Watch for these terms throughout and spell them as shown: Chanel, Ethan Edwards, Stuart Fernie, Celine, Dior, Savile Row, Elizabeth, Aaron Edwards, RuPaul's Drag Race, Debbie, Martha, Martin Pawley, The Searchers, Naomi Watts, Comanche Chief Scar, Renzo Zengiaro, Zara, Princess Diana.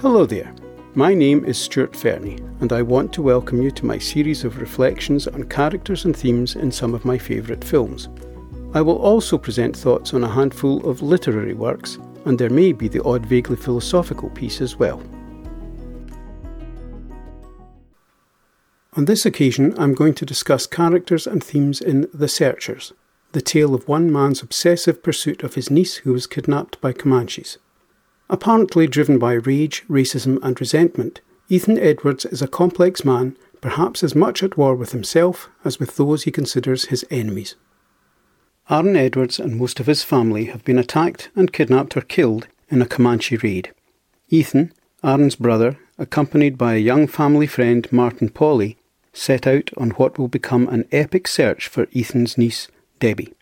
Hello there, my name is Stuart Fernie, and I want to welcome you to my series of reflections on characters and themes in some of my favourite films. I will also present thoughts on a handful of literary works, and there may be the odd vaguely philosophical piece as well. On this occasion, I'm going to discuss characters and themes in The Searchers, the tale of one man's obsessive pursuit of his niece who was kidnapped by Comanches. Apparently driven by rage, racism and resentment, Ethan Edwards is a complex man, perhaps as much at war with himself as with those he considers his enemies. Aaron Edwards and most of his family have been attacked and kidnapped or killed in a Comanche raid. Ethan, Aaron's brother, accompanied by a young family friend Martin Pawley, set out on what will become an epic search for Ethan's niece, Debbie.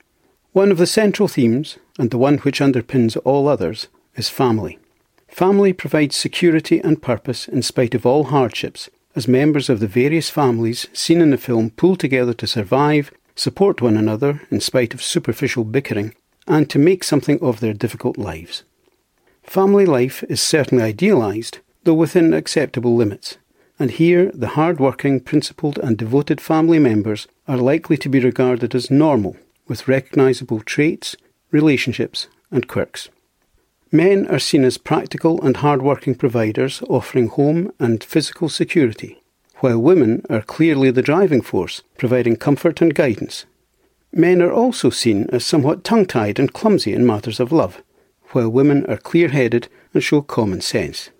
One of the central themes, and the one which underpins all others, is family. Family provides security and purpose in spite of all hardships, as members of the various families seen in the film pull together to survive, support one another in spite of superficial bickering, and to make something of their difficult lives. Family life is certainly idealised, though within acceptable limits, and here the hard-working, principled and devoted family members are likely to be regarded as normal, with recognisable traits, relationships and quirks. Men are seen as practical and hard-working providers offering home and physical security, while women are clearly the driving force, providing comfort and guidance. Men are also seen as somewhat tongue-tied and clumsy in matters of love, while women are clear-headed and show common sense.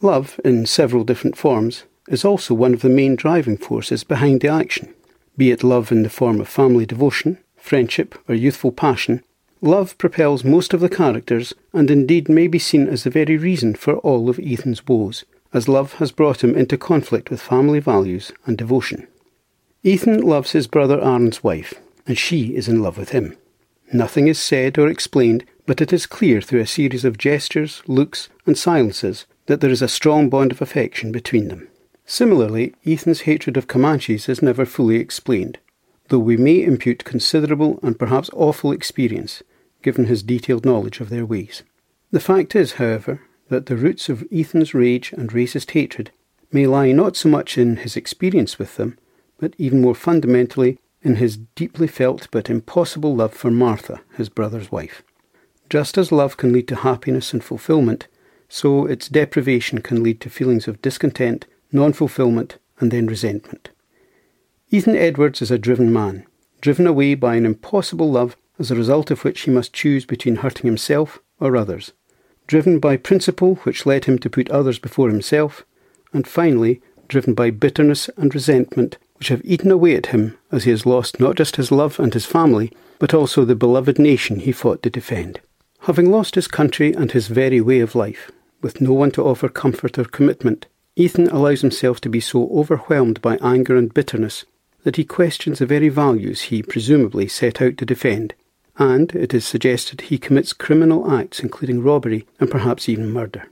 Love, in several different forms, is also one of the main driving forces behind the action, be it love in the form of family devotion, friendship or youthful passion. Love propels most of the characters and indeed may be seen as the very reason for all of Ethan's woes, as love has brought him into conflict with family values and devotion. Ethan loves his brother Aaron's wife, and she is in love with him. Nothing is said or explained, but it is clear through a series of gestures, looks and silences that there is a strong bond of affection between them. Similarly, Ethan's hatred of Comanches is never fully explained, though we may impute considerable and perhaps awful experience, given his detailed knowledge of their ways. The fact is, however, that the roots of Ethan's rage and racist hatred may lie not so much in his experience with them, but even more fundamentally in his deeply felt but impossible love for Martha, his brother's wife. Just as love can lead to happiness and fulfillment, so its deprivation can lead to feelings of discontent, non-fulfillment, and then resentment. Ethan Edwards is a driven man, driven away by an impossible love as a result of which he must choose between hurting himself or others, driven by principle which led him to put others before himself, and finally driven by bitterness and resentment which have eaten away at him as he has lost not just his love and his family, but also the beloved nation he fought to defend. Having lost his country and his very way of life, with no one to offer comfort or commitment, Ethan allows himself to be so overwhelmed by anger and bitterness that he questions the very values he presumably set out to defend, and it is suggested he commits criminal acts including robbery and perhaps even murder.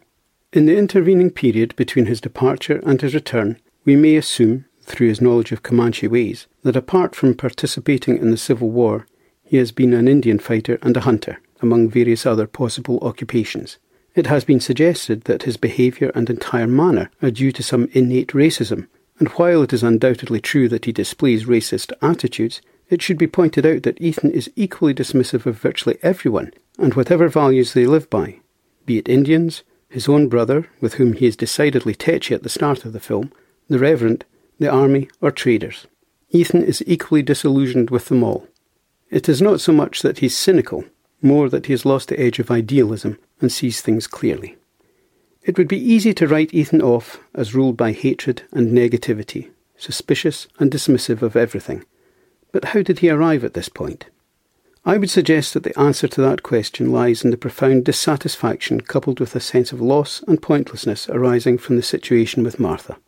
In the intervening period between his departure and his return, we may assume, through his knowledge of Comanche ways, that apart from participating in the Civil War, he has been an Indian fighter and a hunter, among various other possible occupations. It has been suggested that his behaviour and entire manner are due to some innate racism, and while it is undoubtedly true that he displays racist attitudes, it should be pointed out that Ethan is equally dismissive of virtually everyone, and whatever values they live by, be it Indians, his own brother, with whom he is decidedly tetchy at the start of the film, the Reverend, the army, or traders. Ethan is equally disillusioned with them all. It is not so much that he's cynical, more that he has lost the edge of idealism and sees things clearly. It would be easy to write Ethan off as ruled by hatred and negativity, suspicious and dismissive of everything. But how did he arrive at this point? I would suggest that the answer to that question lies in the profound dissatisfaction coupled with a sense of loss and pointlessness arising from the situation with Martha.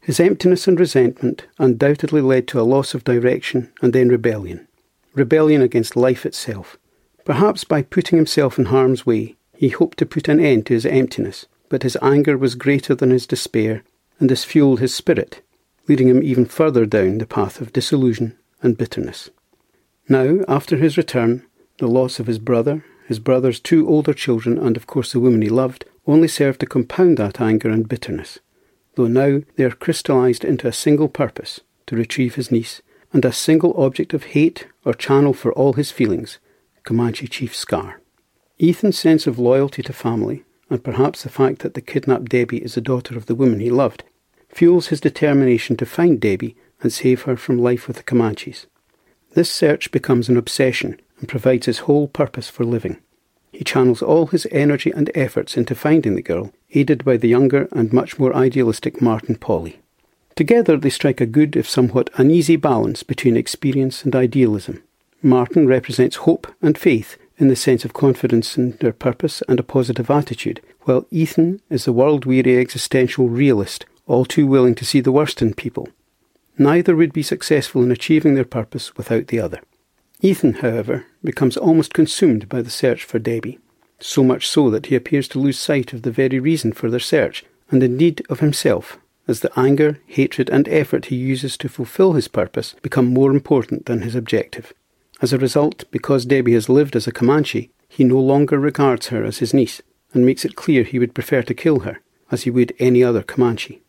His emptiness and resentment undoubtedly led to a loss of direction and then rebellion. Rebellion against life itself. Perhaps by putting himself in harm's way, he hoped to put an end to his emptiness. But his anger was greater than his despair, and this fuelled his spirit, leading him even further down the path of disillusion and bitterness. Now, after his return, the loss of his brother, his brother's two older children, and of course the woman he loved, only served to compound that anger and bitterness, though now they are crystallised into a single purpose, to retrieve his niece, and a single object of hate or channel for all his feelings, Comanche Chief Scar. Ethan's sense of loyalty to family, and perhaps the fact that the kidnapped Debbie is the daughter of the woman he loved, fuels his determination to find Debbie and save her from life with the Comanches. This search becomes an obsession and provides his whole purpose for living. He channels all his energy and efforts into finding the girl, aided by the younger and much more idealistic Martin Pawley. Together they strike a good, if somewhat uneasy, balance between experience and idealism. Martin represents hope and faith in the sense of confidence in their purpose and a positive attitude, while Ethan is the world-weary existential realist, all too willing to see the worst in people. Neither would be successful in achieving their purpose without the other. Ethan, however, becomes almost consumed by the search for Debbie, so much so that he appears to lose sight of the very reason for their search, and indeed of himself, as the anger, hatred and effort he uses to fulfil his purpose become more important than his objective. As a result, because Debbie has lived as a Comanche, he no longer regards her as his niece, and makes it clear he would prefer to kill her, as he would any other Comanche.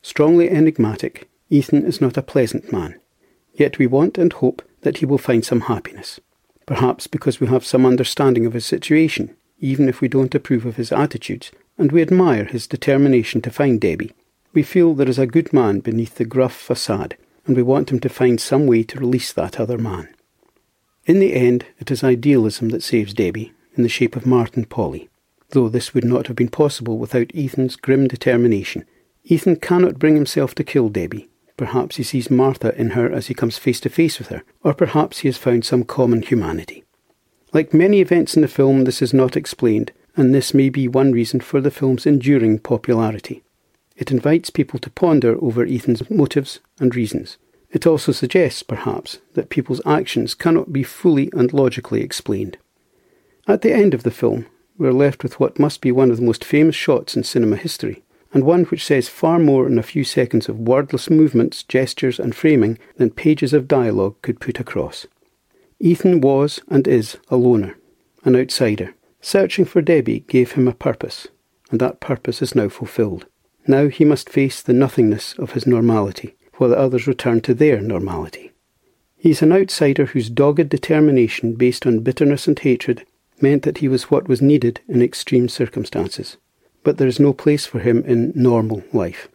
Strongly enigmatic, Ethan is not a pleasant man, yet we want and hope that he will find some happiness, perhaps because we have some understanding of his situation, even if we don't approve of his attitudes, and we admire his determination to find Debbie. We feel there is a good man beneath the gruff facade, and we want him to find some way to release that other man. In the end, it is idealism that saves Debbie, in the shape of Martin Pawley, though this would not have been possible without Ethan's grim determination. Ethan cannot bring himself to kill Debbie. Perhaps he sees Martha in her as he comes face to face with her, or perhaps he has found some common humanity. Like many events in the film, this is not explained, and this may be one reason for the film's enduring popularity. It invites people to ponder over Ethan's motives and reasons. It also suggests, perhaps, that people's actions cannot be fully and logically explained. At the end of the film, we are left with what must be one of the most famous shots in cinema history, and one which says far more in a few seconds of wordless movements, gestures and framing than pages of dialogue could put across. Ethan was and is a loner, an outsider. Searching for Debbie gave him a purpose, and that purpose is now fulfilled. Now he must face the nothingness of his normality, while the others return to their normality. He is an outsider whose dogged determination based on bitterness and hatred meant that he was what was needed in extreme circumstances. But there is no place for him in normal life.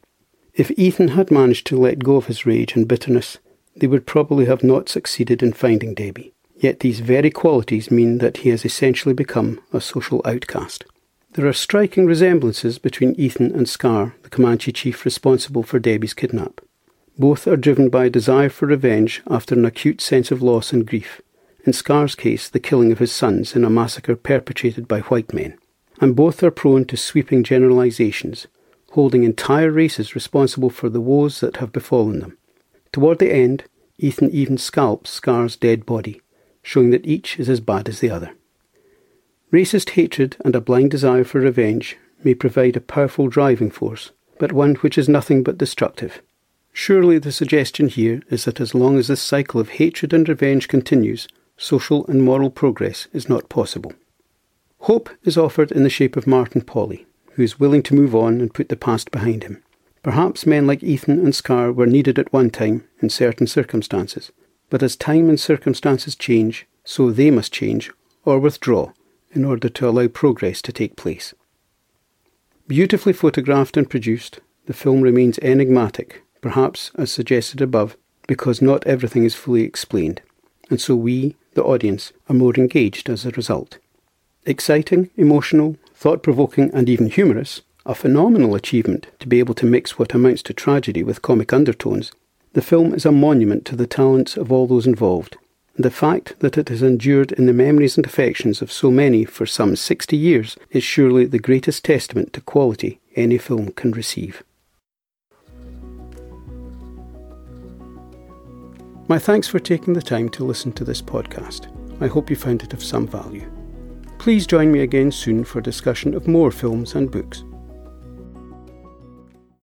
If Ethan had managed to let go of his rage and bitterness, they would probably have not succeeded in finding Debbie. Yet these very qualities mean that he has essentially become a social outcast. There are striking resemblances between Ethan and Scar, the Comanche chief responsible for Debbie's kidnap. Both are driven by a desire for revenge after an acute sense of loss and grief. In Scar's case, the killing of his sons in a massacre perpetrated by white men. And both are prone to sweeping generalisations, holding entire races responsible for the woes that have befallen them. Toward the end, Ethan even scalps Scar's dead body, showing that each is as bad as the other. Racist hatred and a blind desire for revenge may provide a powerful driving force, but one which is nothing but destructive. Surely the suggestion here is that as long as this cycle of hatred and revenge continues, social and moral progress is not possible. Hope is offered in the shape of Martin Pawley, who is willing to move on and put the past behind him. Perhaps men like Ethan and Scar were needed at one time in certain circumstances, but as time and circumstances change, so they must change or withdraw in order to allow progress to take place. Beautifully photographed and produced, the film remains enigmatic, perhaps as suggested above, because not everything is fully explained, and so we, the audience, are more engaged as a result. Exciting, emotional, thought-provoking and even humorous, a phenomenal achievement to be able to mix what amounts to tragedy with comic undertones, the film is a monument to the talents of all those involved, and the fact that it has endured in the memories and affections of so many for some 60 years is surely the greatest testament to quality any film can receive. My thanks for taking the time to listen to this podcast. I hope you found it of some value. Please join me again soon for discussion of more films and books.